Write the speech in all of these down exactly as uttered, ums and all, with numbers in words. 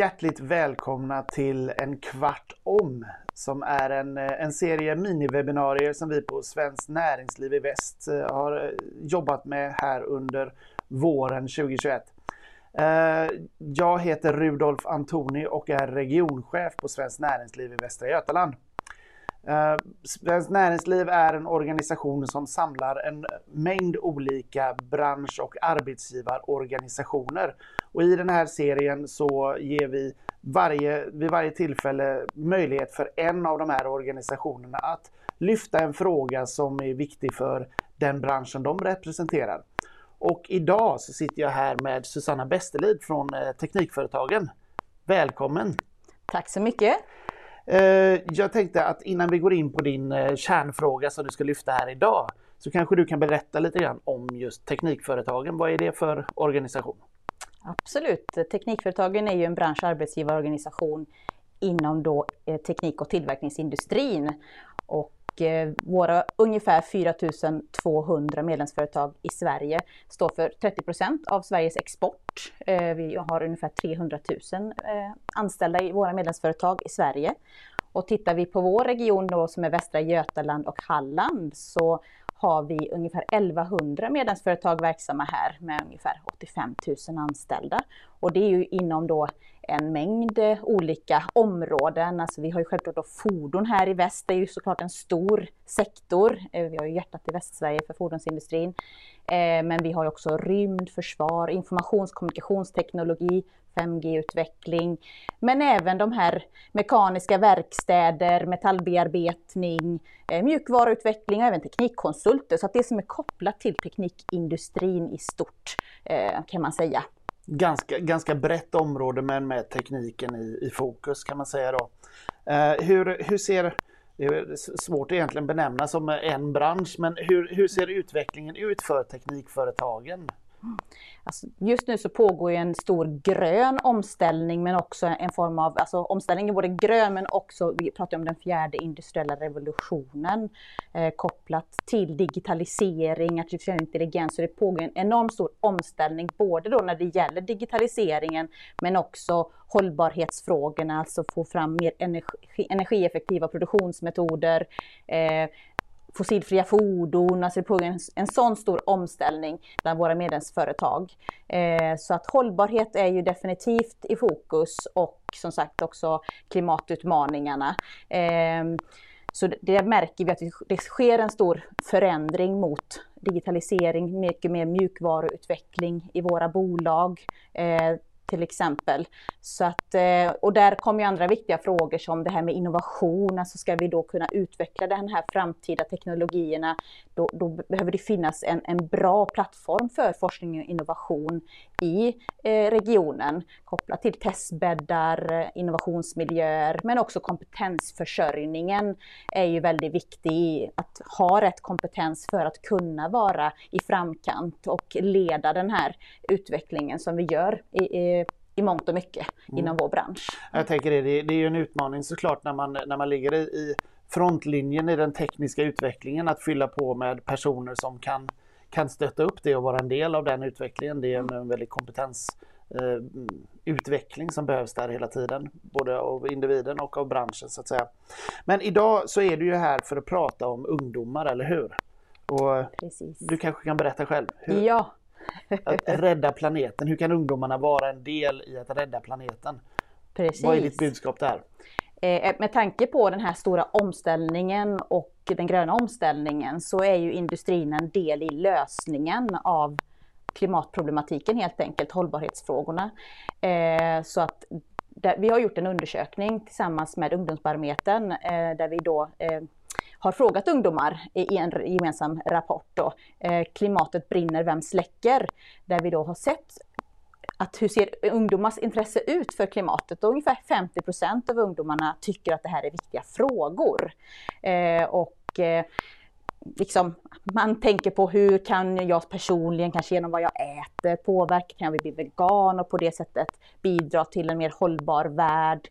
hjärtligt välkomna till En kvart om, som är en, en serie miniwebinarier som vi på Svenskt Näringsliv i Väst har jobbat med här under våren tjugohundratjugoett. Jag heter Rudolf Antoni och är regionchef på Svenskt Näringsliv i Västra Götaland. Svenskt Näringsliv är en organisation som samlar en mängd olika bransch- och arbetsgivarorganisationer. Och i den här serien så ger vi varje, vid varje tillfälle möjlighet för en av de här organisationerna att lyfta en fråga som är viktig för den branschen de representerar. Och idag så sitter jag här med Susanna Bästlid från Teknikföretagen. Välkommen! Tack så mycket! Jag tänkte att innan vi går in på din kärnfråga som du ska lyfta här idag, så kanske du kan berätta lite grann om just Teknikföretagen. Vad är det för organisation? Absolut. Teknikföretagen är ju en bransch- och arbetsgivarorganisation inom då teknik- och tillverkningsindustrin. Och våra ungefär fyra tusen tvåhundra medlemsföretag i Sverige står för trettio procent av Sveriges export. Vi har ungefär trehundratusen anställda i våra medlemsföretag i Sverige. Och tittar vi på vår region då, som är Västra Götaland och Halland, så har vi ungefär elvahundra medlemsföretag verksamma här med ungefär åttiofemtusen anställda. Och det är ju inom då en mängd olika områden. Alltså vi har ju självklart då fordon här i väst, det är ju såklart en stor sektor. Vi har ju hjärtat i Västsverige för fordonsindustrin. Men vi har ju också rymd, försvar, informations- och kommunikationsteknologi, fem G-utveckling. Men även de här mekaniska verkstäder, metallbearbetning, mjukvaruutveckling och även teknikkonsulter. Så att det som är kopplat till teknikindustrin i stort, kan man säga. Ganska, ganska brett område, men med tekniken i, i fokus, kan man säga då. Eh, hur, hur ser, det är svårt egentligen benämna som en bransch, men hur, hur ser utvecklingen ut för teknikföretagen? Alltså, just nu så pågår ju en stor grön omställning, men också en form av, alltså omställningen både grön men också, vi pratar om den fjärde industriella revolutionen eh, kopplat till digitalisering, artificiell intelligens. Så det pågår en enormt stor omställning både då när det gäller digitaliseringen men också hållbarhetsfrågorna, alltså få fram mer energi, energieffektiva produktionsmetoder, eh, fossilfria fordon, alltså det pågår en, en sån stor omställning bland våra medlemsföretag. Eh, så att hållbarhet är ju definitivt i fokus och som sagt också klimatutmaningarna. Eh, så det märker vi att det sker en stor förändring mot digitalisering, mycket mer mjukvaruutveckling i våra bolag. Eh, till exempel. Så att, och där kommer ju andra viktiga frågor som det här med innovation. Alltså ska vi då kunna utveckla den här framtida teknologierna, då, då behöver det finnas en, en bra plattform för forskning och innovation i eh, regionen. Kopplat till testbäddar, innovationsmiljöer, men också kompetensförsörjningen är ju väldigt viktig. Att ha rätt kompetens för att kunna vara i framkant och leda den här utvecklingen som vi gör i, i i mångt och mycket inom mm. vår bransch. Jag tänker det, det är ju en utmaning såklart när man, när man ligger i, i frontlinjen i den tekniska utvecklingen, att fylla på med personer som kan, kan stötta upp det och vara en del av den utvecklingen. Det är en, en väldigt kompetensutveckling eh, som behövs där hela tiden, både av individen och av branschen så att säga. Men idag så är du ju här för att prata om ungdomar, eller hur? Och precis. Du kanske kan berätta själv. Hur? Ja. Att rädda planeten. Hur kan ungdomarna vara en del i att rädda planeten? Precis. Vad är ditt budskap där? Eh, med tanke på den här stora omställningen och den gröna omställningen så är ju industrin en del i lösningen av klimatproblematiken helt enkelt, hållbarhetsfrågorna. Eh, så att där, vi har gjort en undersökning tillsammans med Ungdomsbarometern eh, där vi då eh, har frågat ungdomar i en gemensam rapport då, eh, klimatet brinner, vem släcker? Där vi då har sett att hur ser ungdomars intresse ut för klimatet? Och ungefär femtio procent av ungdomarna tycker att det här är viktiga frågor. Eh, och eh, liksom, man tänker på hur kan jag personligen, kanske genom vad jag äter, påverka, kan jag bli vegan och på det sättet bidra till en mer hållbar värld,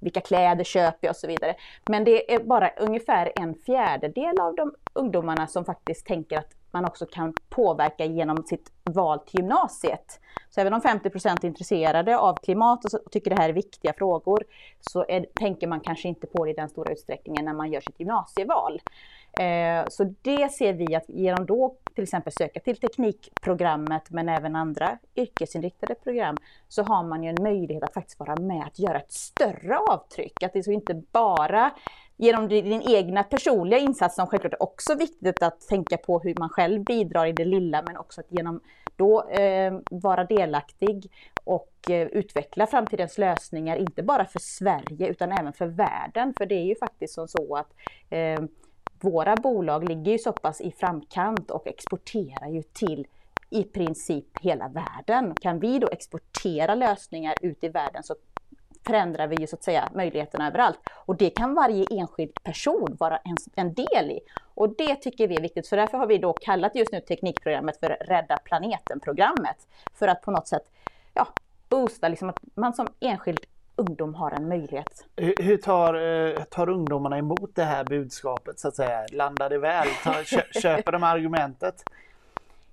vilka kläder köper jag och så vidare. Men det är bara ungefär en fjärdedel av de ungdomarna som faktiskt tänker att man också kan påverka genom sitt val till gymnasiet. Så även om femtio procent är intresserade av klimat och tycker det här är viktiga frågor, så är, tänker man kanske inte på det i den stora utsträckningen när man gör sitt gymnasieval. Eh, så det ser vi att genom då till exempel söka till teknikprogrammet, men även andra yrkesinriktade program, så har man ju en möjlighet att faktiskt vara med att göra ett större avtryck. Att det är så inte bara genom din egna personliga insats, som självklart är också viktigt att tänka på hur man själv bidrar i det lilla, men också att genom då eh, vara delaktig och eh, utveckla framtidens lösningar, inte bara för Sverige utan även för världen. För det är ju faktiskt som så att eh, våra bolag ligger ju så pass i framkant och exporterar ju till i princip hela världen. Kan vi då exportera lösningar ut i världen, så förändrar vi ju så att säga möjligheterna överallt. Och det kan varje enskild person vara en, en del i. Och det tycker vi är viktigt. Så därför har vi då kallat just nu teknikprogrammet för Rädda planeten-programmet. För att på något sätt ja, boosta liksom att man som enskild ungdom har en möjlighet. Hur, hur tar, tar ungdomarna emot det här budskapet så att säga? Landar det väl? Tar, kö, köper de argumentet?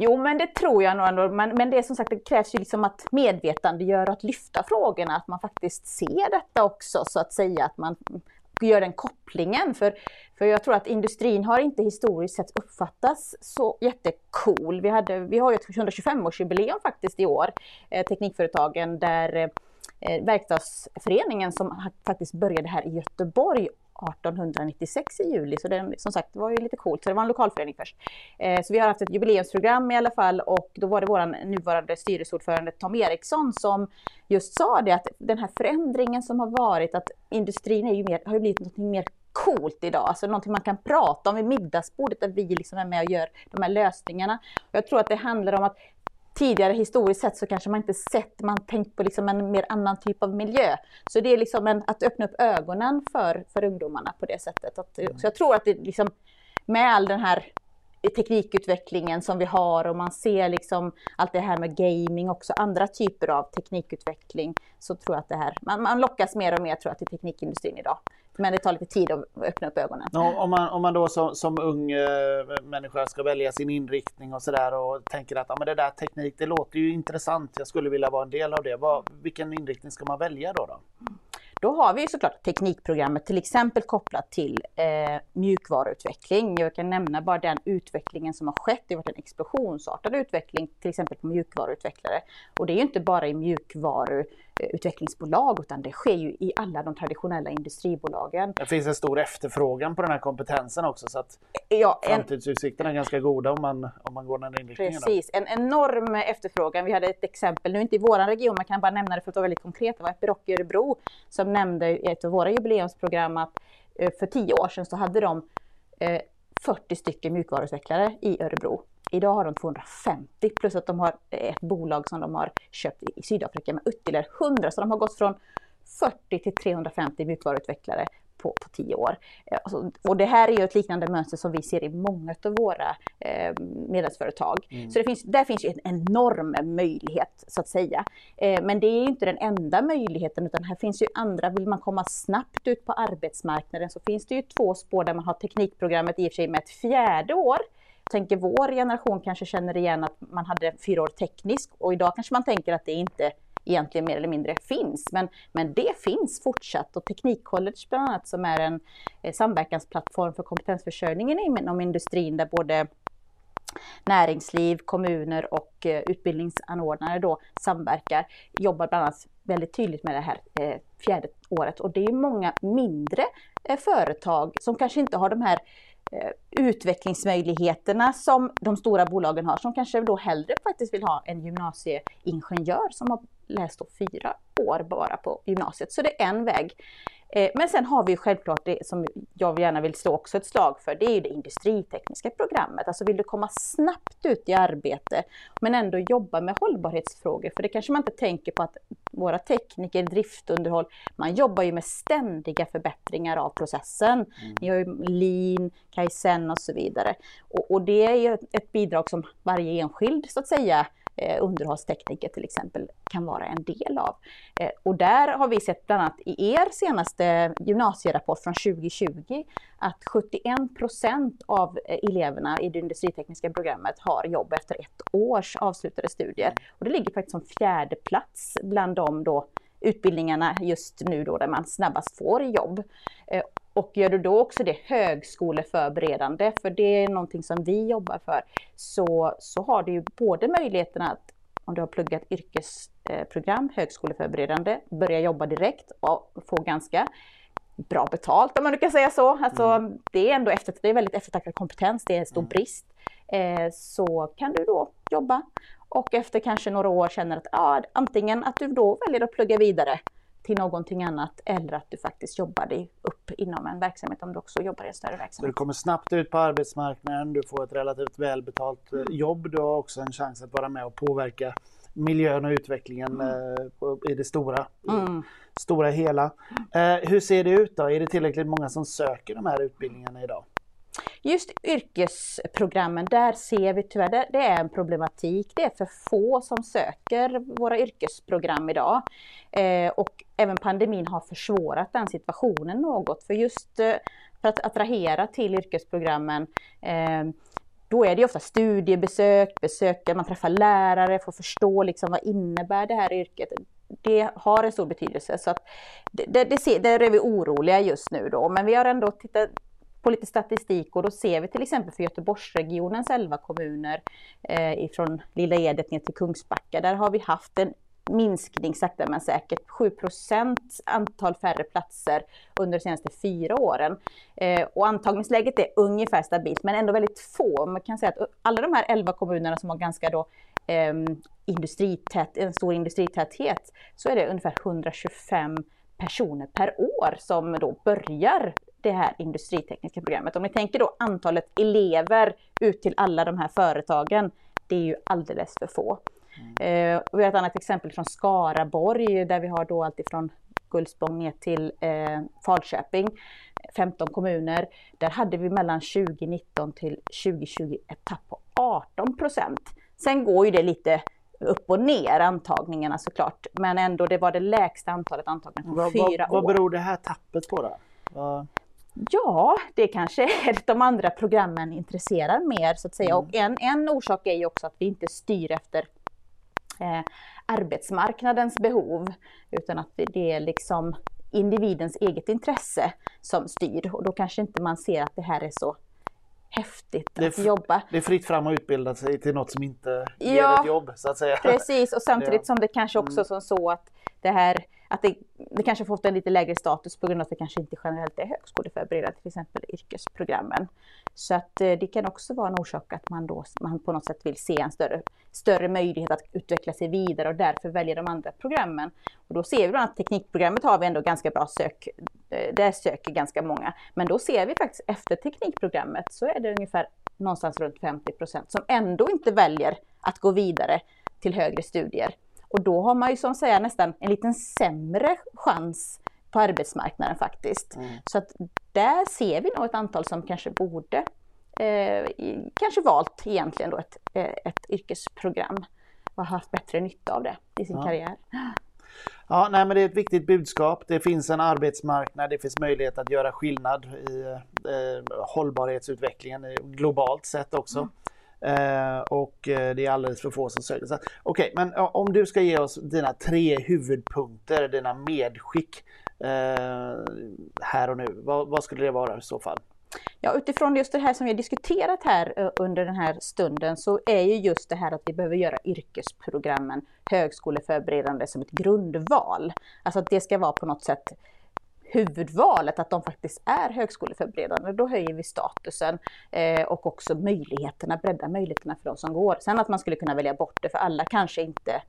Jo, men det tror jag nog ändå. Men, men det är som sagt, det krävs ju liksom att medvetande gör att lyfta frågorna, att man faktiskt ser detta också så att säga, att man gör den kopplingen. För, för jag tror att industrin har inte historiskt sett uppfattats så jättecool. Vi, hade, vi har ju ett etthundratjugofemårsjubileum faktiskt i år, eh, Teknikföretagen, där eh, verkstadsföreningen som faktiskt började här i Göteborg artonhundranittiosex i juli, så det som sagt var ju lite coolt, så det var en lokalförening först. Eh, så vi har haft ett jubileumsprogram i alla fall, och då var det våran nuvarande styrelseordförande Tom Eriksson som just sa det, att den här förändringen som har varit, att industrin är ju mer, har ju blivit något mer coolt idag, alltså någonting man kan prata om vid middagsbordet, där vi liksom är med och gör de här lösningarna. Och jag tror att det handlar om att tidigare historiskt sett så kanske man inte sett, man tänkt på liksom en mer annan typ av miljö. Så det är liksom en, att öppna upp ögonen för, för ungdomarna på det sättet. Att, så jag tror att det liksom, med all den här teknikutvecklingen som vi har, och man ser liksom allt det här med gaming och också andra typer av teknikutveckling, så tror jag att det här, man, man lockas mer och mer tror jag till teknikindustrin idag. Men det tar lite tid att öppna upp ögonen. Om man, om man då som, som ung eh, människa ska välja sin inriktning och sådär, och tänker att ja, men det där teknik, det låter ju intressant, jag skulle vilja vara en del av det. Vad, vilken inriktning ska man välja då? Då, då har vi ju såklart teknikprogrammet till exempel kopplat till eh, mjukvaruutveckling. Jag kan nämna bara den utvecklingen som har skett. Det har varit en explosionsartad utveckling till exempel på mjukvaruutvecklare. Och det är ju inte bara i mjukvaru utvecklingsbolag, utan det sker ju i alla de traditionella industribolagen. Det finns en stor efterfrågan på den här kompetensen också, så att ja, en, framtidsutsikterna är ganska goda om man, om man går den inriktningen. Precis, då. En enorm efterfrågan. Vi hade ett exempel, nu inte i vår region, man kan bara nämna det för att vara väldigt konkret. Det var ett Berock i Örebro som nämnde i ett av våra jubileumsprogram att för tio år sedan så hade de fyrtio stycken mjukvaruutvecklare i Örebro. Idag har de tvåhundrafemtio, plus att de har ett bolag som de har köpt i Sydafrika med ytterligare hundra. Så de har gått från fyrtio till trehundrafemtio mjukvaruutvecklare på, på tio år. Alltså, och det här är ju ett liknande mönster som vi ser i många av våra eh, medlemsföretag. Mm. Så det finns, där finns ju en enorm möjlighet så att säga. Eh, men det är ju inte den enda möjligheten, utan här finns ju andra. Vill man komma snabbt ut på arbetsmarknaden så finns det ju två spår där man har teknikprogrammet i och för sig med ett fjärde år. Tänker vår generation kanske känner igen att man hade fyra år teknisk, och idag kanske man tänker att det inte egentligen mer eller mindre finns, men, men det finns fortsatt. Och Teknik College bland annat, som är en samverkansplattform för kompetensförsörjningen inom industrin, där både näringsliv, kommuner och utbildningsanordnare då samverkar, jobbar bland annat väldigt tydligt med det här fjärde året. Och det är många mindre företag som kanske inte har de här utvecklingsmöjligheterna som de stora bolagen har, som kanske då hellre faktiskt vill ha en gymnasieingenjör som har läst då fyra år bara på gymnasiet. Så det är en väg. Eh, men sen har vi självklart det som jag gärna vill slå också ett slag för. Det är ju det industritekniska programmet. Alltså vill du komma snabbt ut i arbete men ändå jobba med hållbarhetsfrågor. För det kanske man inte tänker på att våra tekniker, driftunderhåll, man jobbar ju med ständiga förbättringar av processen. Mm. Ni har ju lean, kaizen och så vidare. Och, och det är ju ett, ett bidrag som varje enskild så att säga Eh, underhållstekniker till exempel kan vara en del av. Eh, och där har vi sett bland annat i er senaste gymnasierapport från tjugo tjugo att sjuttioen procent av eleverna i det industritekniska programmet har jobb efter ett års avslutade studier. Och det ligger faktiskt som fjärde plats bland de då utbildningarna just nu då där man snabbast får jobb. Eh, Och gör du då också det högskoleförberedande, för det är någonting som vi jobbar för, så, så har du ju både möjligheten att om du har pluggat yrkesprogram, högskoleförberedande, börja jobba direkt och få ganska bra betalt om man kan säga så. Alltså, mm. det, är ändå efter, det är väldigt eftertraktad kompetens, det är en stor mm. brist. Eh, så kan du då jobba och efter kanske några år känner att ja, antingen att du då väljer att plugga vidare till någonting annat eller att du faktiskt jobbar dig upp inom en verksamhet om du också jobbar i en större verksamhet. Du kommer snabbt ut på arbetsmarknaden, du får ett relativt välbetalt jobb, du har också en chans att vara med och påverka miljön och utvecklingen mm. i det stora, mm. stora hela. Hur ser det ut då? Är det tillräckligt många som söker de här utbildningarna idag? Just yrkesprogrammen, där ser vi tyvärr, det är en problematik. Det är för få som söker våra yrkesprogram idag. Eh, och även pandemin har försvårat den situationen något. För just eh, för att attrahera till yrkesprogrammen, eh, då är det ofta studiebesök, besök, man träffar lärare, får förstå liksom, vad innebär det här yrket. Det har en stor betydelse. Så att det, det, det ser, där är vi oroliga just nu då. Men vi har ändå tittat på lite statistik och då ser vi till exempel för Göteborgsregionens elva kommuner eh, ifrån Lilla Edet ner till Kungsbacka. Där har vi haft en minskning sakta men säkert sju procent antal färre platser under de senaste fyra åren. Eh, och antagningsläget är ungefär stabilt men ändå väldigt få. Man kan säga att alla de här elva kommunerna som har ganska då eh, industrität, en stor industritäthet så är det ungefär hundratjugofem personer per år som då börjar det här industritekniska programmet. Om ni tänker då antalet elever ut till alla de här företagen, det är ju alldeles för få. Mm. Eh, och vi har ett annat exempel från Skaraborg där vi har då alltifrån Gullspång ner till eh, Falköping, femton kommuner. Där hade vi mellan tjugonitton till tjugo tjugo ett tapp på arton procent. Sen går ju det lite upp och ner antagningarna såklart, men ändå det var det lägsta antalet antagningar på fyra år. Vad beror det här tappet på då? Vad... Ja, det kanske är att de andra programmen intresserar mer så att säga. Mm. Och en, en orsak är ju också att vi inte styr efter eh, arbetsmarknadens behov utan att det är liksom individens eget intresse som styr. Och då kanske inte man ser att det här är så häftigt det att jobba. Det är fritt fram att utbilda sig till något som inte ger ja, ett jobb så att säga. Precis, och samtidigt ja. som det kanske också mm. som så att det här att det, det kanske fått en lite lägre status på grund av att det kanske inte generellt är högskoleförberedande, till exempel yrkesprogrammen. Så att det kan också vara en orsak att man, då, man på något sätt vill se en större, större möjlighet att utveckla sig vidare och därför väljer de andra programmen. Och då ser vi då att teknikprogrammet har vi ändå ganska bra sök, där söker ganska många. Men då ser vi faktiskt efter teknikprogrammet så är det ungefär någonstans runt femtio procent som ändå inte väljer att gå vidare till högre studier. Och då har man ju som säga nästan en liten sämre chans på arbetsmarknaden faktiskt. Mm. Så att där ser vi nog ett antal som kanske borde, eh, kanske valt egentligen då ett, ett yrkesprogram och haft bättre nytta av det i sin ja. karriär. Ja, nej, men det är ett viktigt budskap. Det finns en arbetsmarknad, det finns möjlighet att göra skillnad i eh, hållbarhetsutvecklingen globalt sett också. Mm. Uh, och uh, det är alldeles för få som söker. Okej, okay, men uh, om du ska ge oss dina tre huvudpunkter, dina medskick uh, här och nu, vad, vad skulle det vara i så fall? Ja, utifrån just det här som vi har diskuterat här uh, under den här stunden så är ju just det här att vi behöver göra yrkesprogrammen högskoleförberedande som ett grundval. Alltså att det ska vara på något sätt huvudvalet att de faktiskt är högskoleförberedande, då höjer vi statusen eh, och också möjligheterna, bredda möjligheterna för de som går. Sen att man skulle kunna välja bort det för alla kanske inte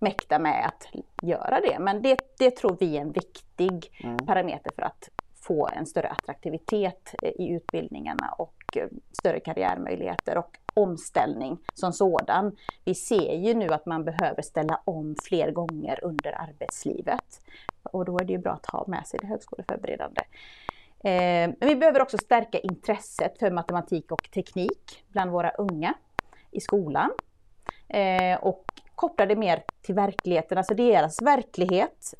mäkta med att göra det. Men det, det tror vi är en viktig mm. parameter för att få en större attraktivitet i utbildningarna och större karriärmöjligheter och omställning som sådan. Vi ser ju nu att man behöver ställa om fler gånger under arbetslivet. Och då är det ju bra att ha med sig det högskoleförberedande. Men vi behöver också stärka intresset för matematik och teknik bland våra unga i skolan. Och koppla det mer till verkligheten, alltså deras verklighet.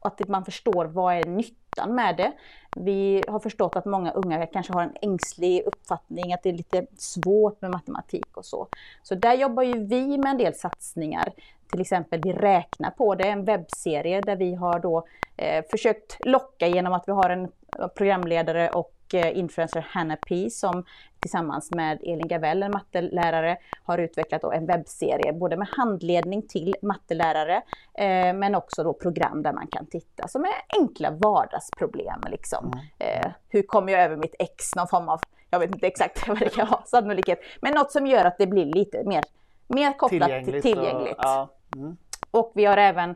Att man förstår vad är nyttan med det. Vi har förstått att många unga kanske har en ängslig uppfattning att det är lite svårt med matematik och så. Så där jobbar ju vi med en del satsningar. Till exempel vi räknar på det, en webbserie där vi har då eh, försökt locka genom att vi har en programledare och eh, influencer Hanna Pee som tillsammans med Elin Gavell, en mattelärare, har utvecklat då en webbserie både med handledning till mattelärare eh, men också då program där man kan titta som är enkla vardagsproblem liksom. Mm. Eh, hur kommer jag över mitt ex, någon form av, jag vet inte exakt vad det kan vara sannolikhet, men något som gör att det blir lite mer Mer kopplat tillgängligt. tillgängligt. Och, ja. mm. och vi har även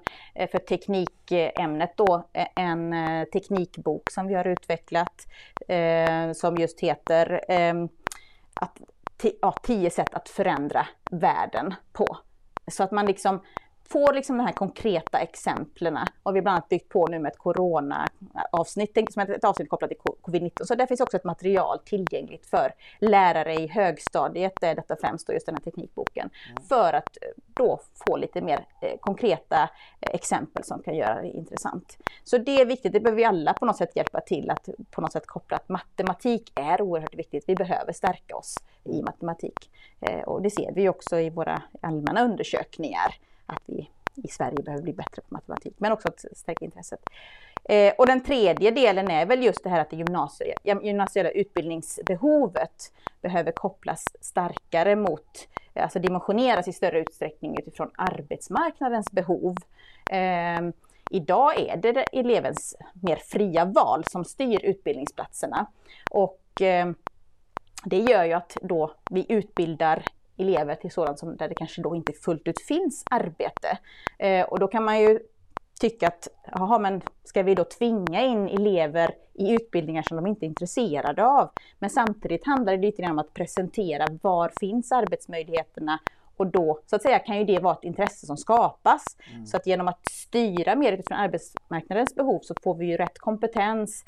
för teknikämnet då en teknikbok som vi har utvecklat eh, som just heter eh, att, ja, tio sätt att förändra världen på. Så att man liksom får liksom de här konkreta exemplen. Och vi har bland annat byggt på nu med ett corona-avsnitt, som är ett avsnitt kopplat till covid nitton. Så där finns också ett material tillgängligt för lärare i högstadiet, där detta främst då just den här teknikboken. Mm. För att då få lite mer konkreta exempel som kan göra det intressant. Så det är viktigt, det behöver vi alla på något sätt hjälpa till att på något sätt koppla att matematik är oerhört viktigt. Vi behöver stärka oss i matematik. Och det ser vi också i våra allmänna undersökningar. Att vi i Sverige behöver bli bättre på matematik. Men också att stärka intresset. Eh, och den tredje delen är väl just det här att det gymnasie, gymnasiala utbildningsbehovet behöver kopplas starkare mot, alltså dimensioneras i större utsträckning utifrån arbetsmarknadens behov. Eh, idag är det elevens mer fria val som styr utbildningsplatserna. Och eh, det gör ju att då vi utbildar elever till sådant som där det kanske då inte fullt ut finns arbete. Eh, och då kan man ju tycka att, jaha, men ska vi då tvinga in elever i utbildningar som de inte är intresserade av? Men samtidigt handlar det lite grann om att presentera var finns arbetsmöjligheterna, och då så att säga kan ju det vara ett intresse som skapas. Mm. Så att genom att styra mer utifrån arbetsmarknadens behov så får vi ju rätt kompetens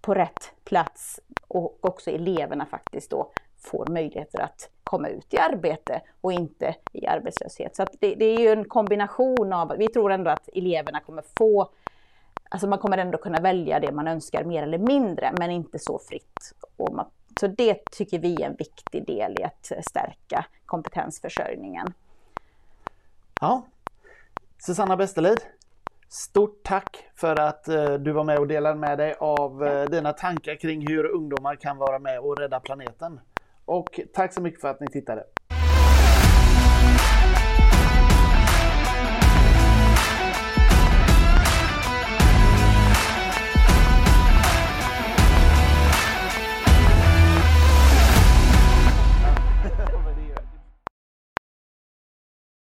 på rätt plats, och också eleverna faktiskt då får möjligheter att komma ut i arbete och inte i arbetslöshet. Så att det, det är ju en kombination av, vi tror ändå att eleverna kommer få, alltså man kommer ändå kunna välja det man önskar mer eller mindre, men inte så fritt. Och man, så det tycker vi är en viktig del i att stärka kompetensförsörjningen. Ja, Susanna Bästlid, stort tack för att eh, du var med och delade med dig av eh, dina tankar kring hur ungdomar kan vara med och rädda planeten. Och tack så mycket för att ni tittade.